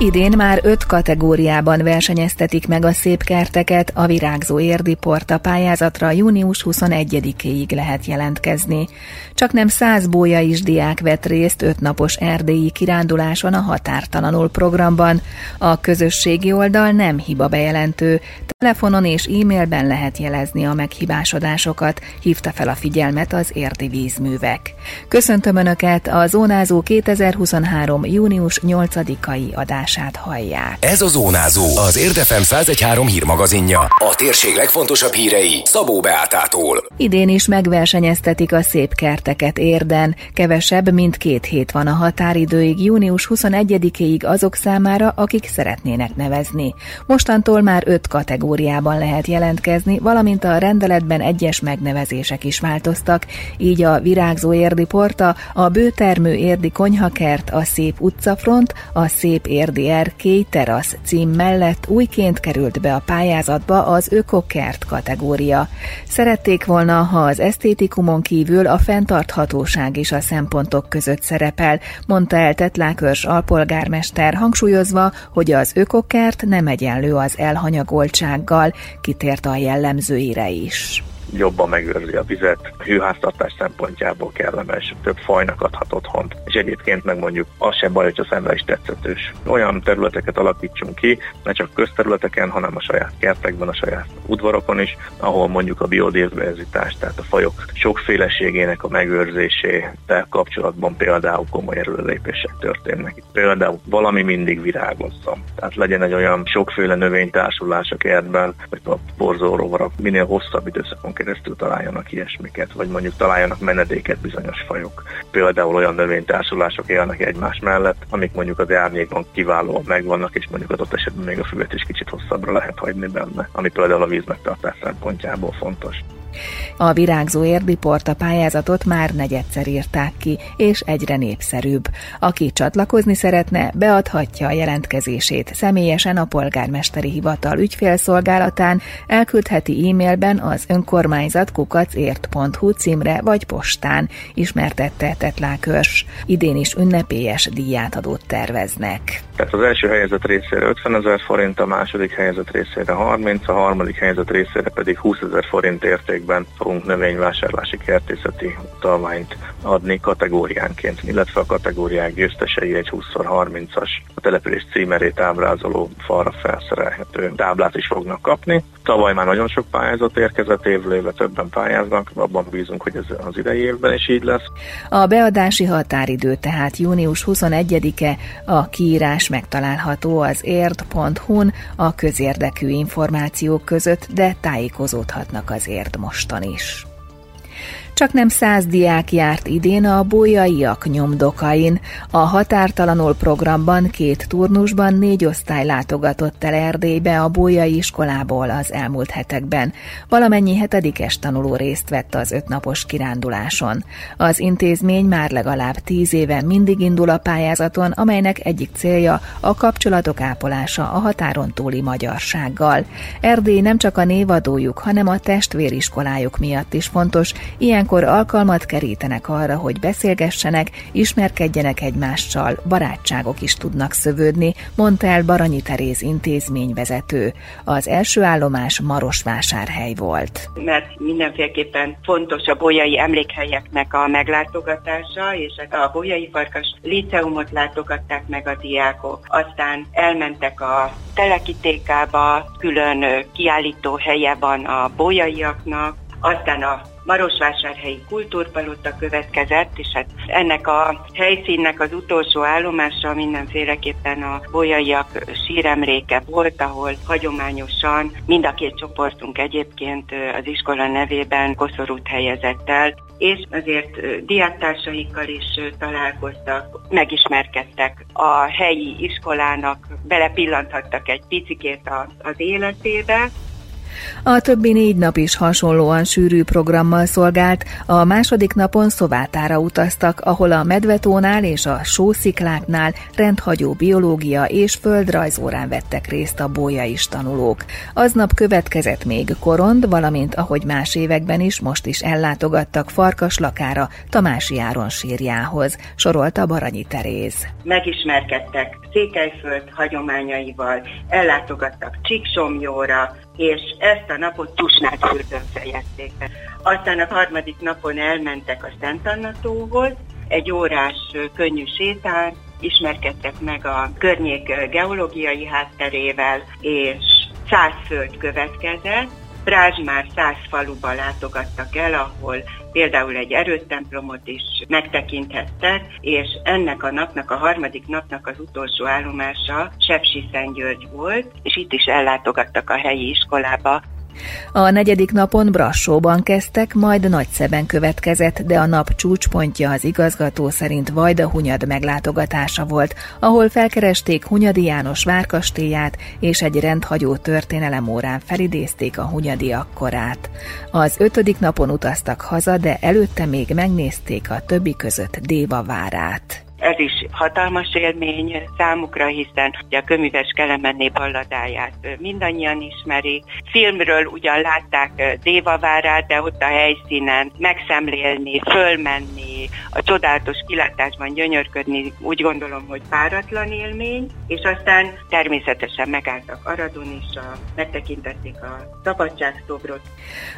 Idén már 5 kategóriában versenyeztetik meg a szép kerteket, a Virágzó Érdi Porta pályázatra június 21-éig lehet jelentkezni. Csaknem 100 bolyai is diák vett részt 5 napos erdélyi kiránduláson a Határtalanul programban. A közösségi oldal nem hiba bejelentő. Telefonon és e-mailben lehet jelezni a meghibásodásokat, hívta fel a figyelmet az Érdi Vízművek. Köszöntöm Önöket, a Zónázó 2023. június 8-ai adás. Hallják. Ez a Zónázó, az Érd FM 101.3 hírmagazinja. A térség legfontosabb hírei Szabó Beátától. Idén is megversenyeztetik a szép kerteket Érden. Kevesebb, mint 2 hét van a határidőig június 21-éig azok számára, akik szeretnének nevezni. Mostantól már 5 kategóriában lehet jelentkezni, valamint a rendeletben egyes megnevezések is változtak, így a Virágzó Érdi Porta, a Bőtermő Érdi Konyhakert, a Szép Utcafront, a Szép Érdi erkély terasz cím mellett újként került be a pályázatba az Ökokert kategória. Szerették volna, ha az esztétikumon kívül a fenntarthatóság is a szempontok között szerepel, mondta el Tetlák Örs alpolgármester, hangsúlyozva, hogy az Ökokert nem egyenlő az elhanyagoltsággal, kitért a jellemzőire is. Jobban megőrzi a vizet, hőháztartás szempontjából kellemes, több fajnak adhat otthont, és egyébként meg mondjuk az sem baj, hogyha szemre is tetszetős. Olyan területeket alakítsunk ki, ne csak közterületeken, hanem a saját kertekben, a saját udvarokon is, ahol mondjuk a biodiverzitás, tehát a fajok sokféleségének a megőrzésével kapcsolatban például komoly erőlépések történnek. Például valami mindig virágozzon. Tehát legyen egy olyan sokféle növénytársulás a kertben, hogy a borzórovarak minél hosszabb időszakon keresztül találjanak ilyesmiket, vagy mondjuk találjanak menedéket bizonyos fajok. Például olyan növénytársulások élnek egymás mellett, amik mondjuk az árnyékban kiválóan megvannak, és mondjuk adott esetben még a füvet is kicsit hosszabbra lehet hagyni benne, ami például a vízmegtartás szempontjából fontos. A Virágzó Érdi Porta pályázatot már negyedszer írták ki, és egyre népszerűbb. Aki csatlakozni szeretne, beadhatja a jelentkezését személyesen a polgármesteri hivatal ügyfélszolgálatán, elküldheti e-mailben az önkormányzatkukacért.hu címre vagy postán, ismertette Tetlák Örs. Idén is ünnepélyes díjátadót terveznek. Tehát az első helyezett részére 50 000 forint, a második helyezett részére 30, a harmadik helyezett részére pedig 20 000 forint értékben fogunk növényvásárlási kertészeti utalványt adni kategóriánként, illetve a kategóriák győztesei egy 20x30-as a település címerét ábrázoló falra felszerelhető táblát is fognak kapni. Tavaly már nagyon sok pályázat érkezett, évről évre többen pályáznak, abban bízunk, hogy ez az idei évben is így lesz. A beadási határidő tehát június 21-e, a kiírás megtalálható az érd.hu-n a közérdekű információk között, de tájékozódhatnak az Érd Moston is. Csaknem 100 diák járt idén a bolyaiak nyomdokain. A Határtalanul programban 2 turnusban 4 osztály látogatott el Erdélybe a bolyai iskolából az elmúlt hetekben. Valamennyi 7-es tanuló részt vett az 5 napos kiránduláson. Az intézmény már legalább 10 éve mindig indul a pályázaton, amelynek egyik célja a kapcsolatok ápolása a határon túli magyarsággal. Erdély nem csak a névadójuk, hanem a testvériskolájuk miatt is fontos, ilyenkor alkalmat kerítenek arra, hogy beszélgessenek, ismerkedjenek egymással, barátságok is tudnak szövődni, mondta el Baranyi Teréz intézményvezető. Az első állomás Marosvásárhely volt. Mert mindenféleképpen fontos a bolyai emlékhelyeknek a meglátogatása, és a Bolyai Farkas liceumot látogatták meg a diákok. Aztán elmentek a Teleki tékába, külön kiállító helye van a bolyaiaknak, aztán a Marosvásárhelyi Kultúrpalota következett, és hát ennek a helyszínnek az utolsó állomása mindenféleképpen a bolyaiak síremléke volt, ahol hagyományosan mind a 2 csoportunk egyébként az iskola nevében koszorút helyezett el, és azért diáktársaikkal is találkoztak, megismerkedtek a helyi iskolának, belepillanthattak egy picikét az életébe. A többi 4 nap is hasonlóan sűrű programmal szolgált, a második napon Szovátára utaztak, ahol a Medvetónál és a Sószikláknál rendhagyó biológia és földrajzórán vettek részt a bolyais tanulók. Aznap következett még Korond, valamint ahogy más években is, most is ellátogattak Farkaslakára, Tamási Áron sírjához, sorolta Baranyi Teréz. Megismerkedtek Székelyföld hagyományaival, ellátogattak Csíksomjóra, és ezt a napot Tusnád-fürdőn fejezték be. Aztán a harmadik napon elmentek a Szentannatóhoz, egy órás könnyű sétán, ismerkedtek meg a környék geológiai hátterével, és 100 föld következett. Brázsmár 100 faluba látogattak el, ahol például egy erődtemplomot is megtekinthettek, és ennek a napnak, a harmadik napnak az utolsó állomása Sepsiszentgyörgy volt, és itt is ellátogattak a helyi iskolába. A negyedik napon Brassóban kezdtek, majd Nagyszeben következett, de a nap csúcspontja az igazgató szerint Vajdahunyad meglátogatása volt, ahol felkeresték Hunyadi János várkastélyát, és egy rendhagyó történelemórán felidézték a hunyadiak korát. Az 5. napon utaztak haza, de előtte még megnézték a többi között Déva várát. Ez is hatalmas élmény számukra, hiszen a Köműves Kelemenné balladáját mindannyian ismerik. Filmről ugyan látták Déva várát, de ott a helyszínen megszemlélni, fölmenni, a csodálatos kilátásban gyönyörködni, úgy gondolom, hogy páratlan élmény. És aztán természetesen megálltak Aradon is, megtekintették a szabadságszobrot.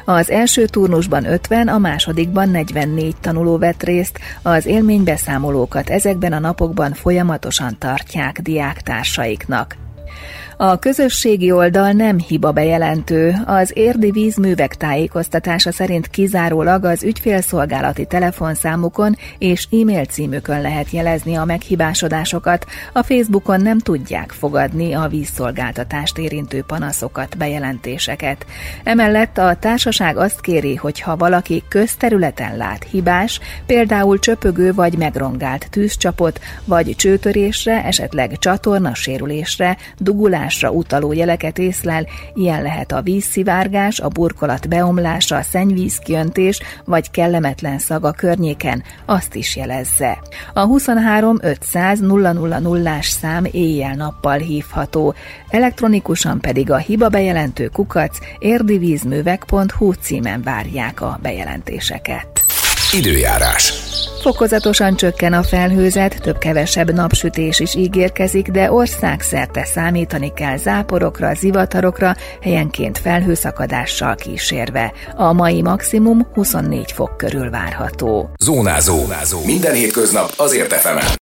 Az első turnusban 50, a másodikban 44 tanuló vett részt, az élménybeszámolókat ezekben a napokban folyamatosan tartják diáktársaiknak. A közösségi oldal nem hiba bejelentő, az Érdi Vízművek tájékoztatása szerint kizárólag az ügyfélszolgálati telefonszámukon és e-mail címükön lehet jelezni a meghibásodásokat, a Facebookon nem tudják fogadni a vízszolgáltatást érintő panaszokat, bejelentéseket. Emellett a társaság azt kéri, hogy ha valaki közterületen lát hibás, például csöpögő vagy megrongált tűzcsapot, vagy csőtörésre, esetleg csatornasérülésre, dugulás utaló jeleket észlel, ilyen lehet a vízszivárgás, a burkolat beomlása, a szennyvízkiöntés vagy kellemetlen szag a környéken, azt is jelezze. A 23 500 000-as szám éjjel-nappal hívható, elektronikusan pedig a hibabejelentő @érdivízművek.hu címen várják a bejelentéseket. Időjárás. Fokozatosan csökken a felhőzet, több-kevesebb napsütés is ígérkezik, de országszerte számítani kell záporokra, zivatarokra, helyenként felhőszakadással kísérve. A mai maximum 24 fok körül várható. Zónázó. Minden hétköznap az Érd FM-en.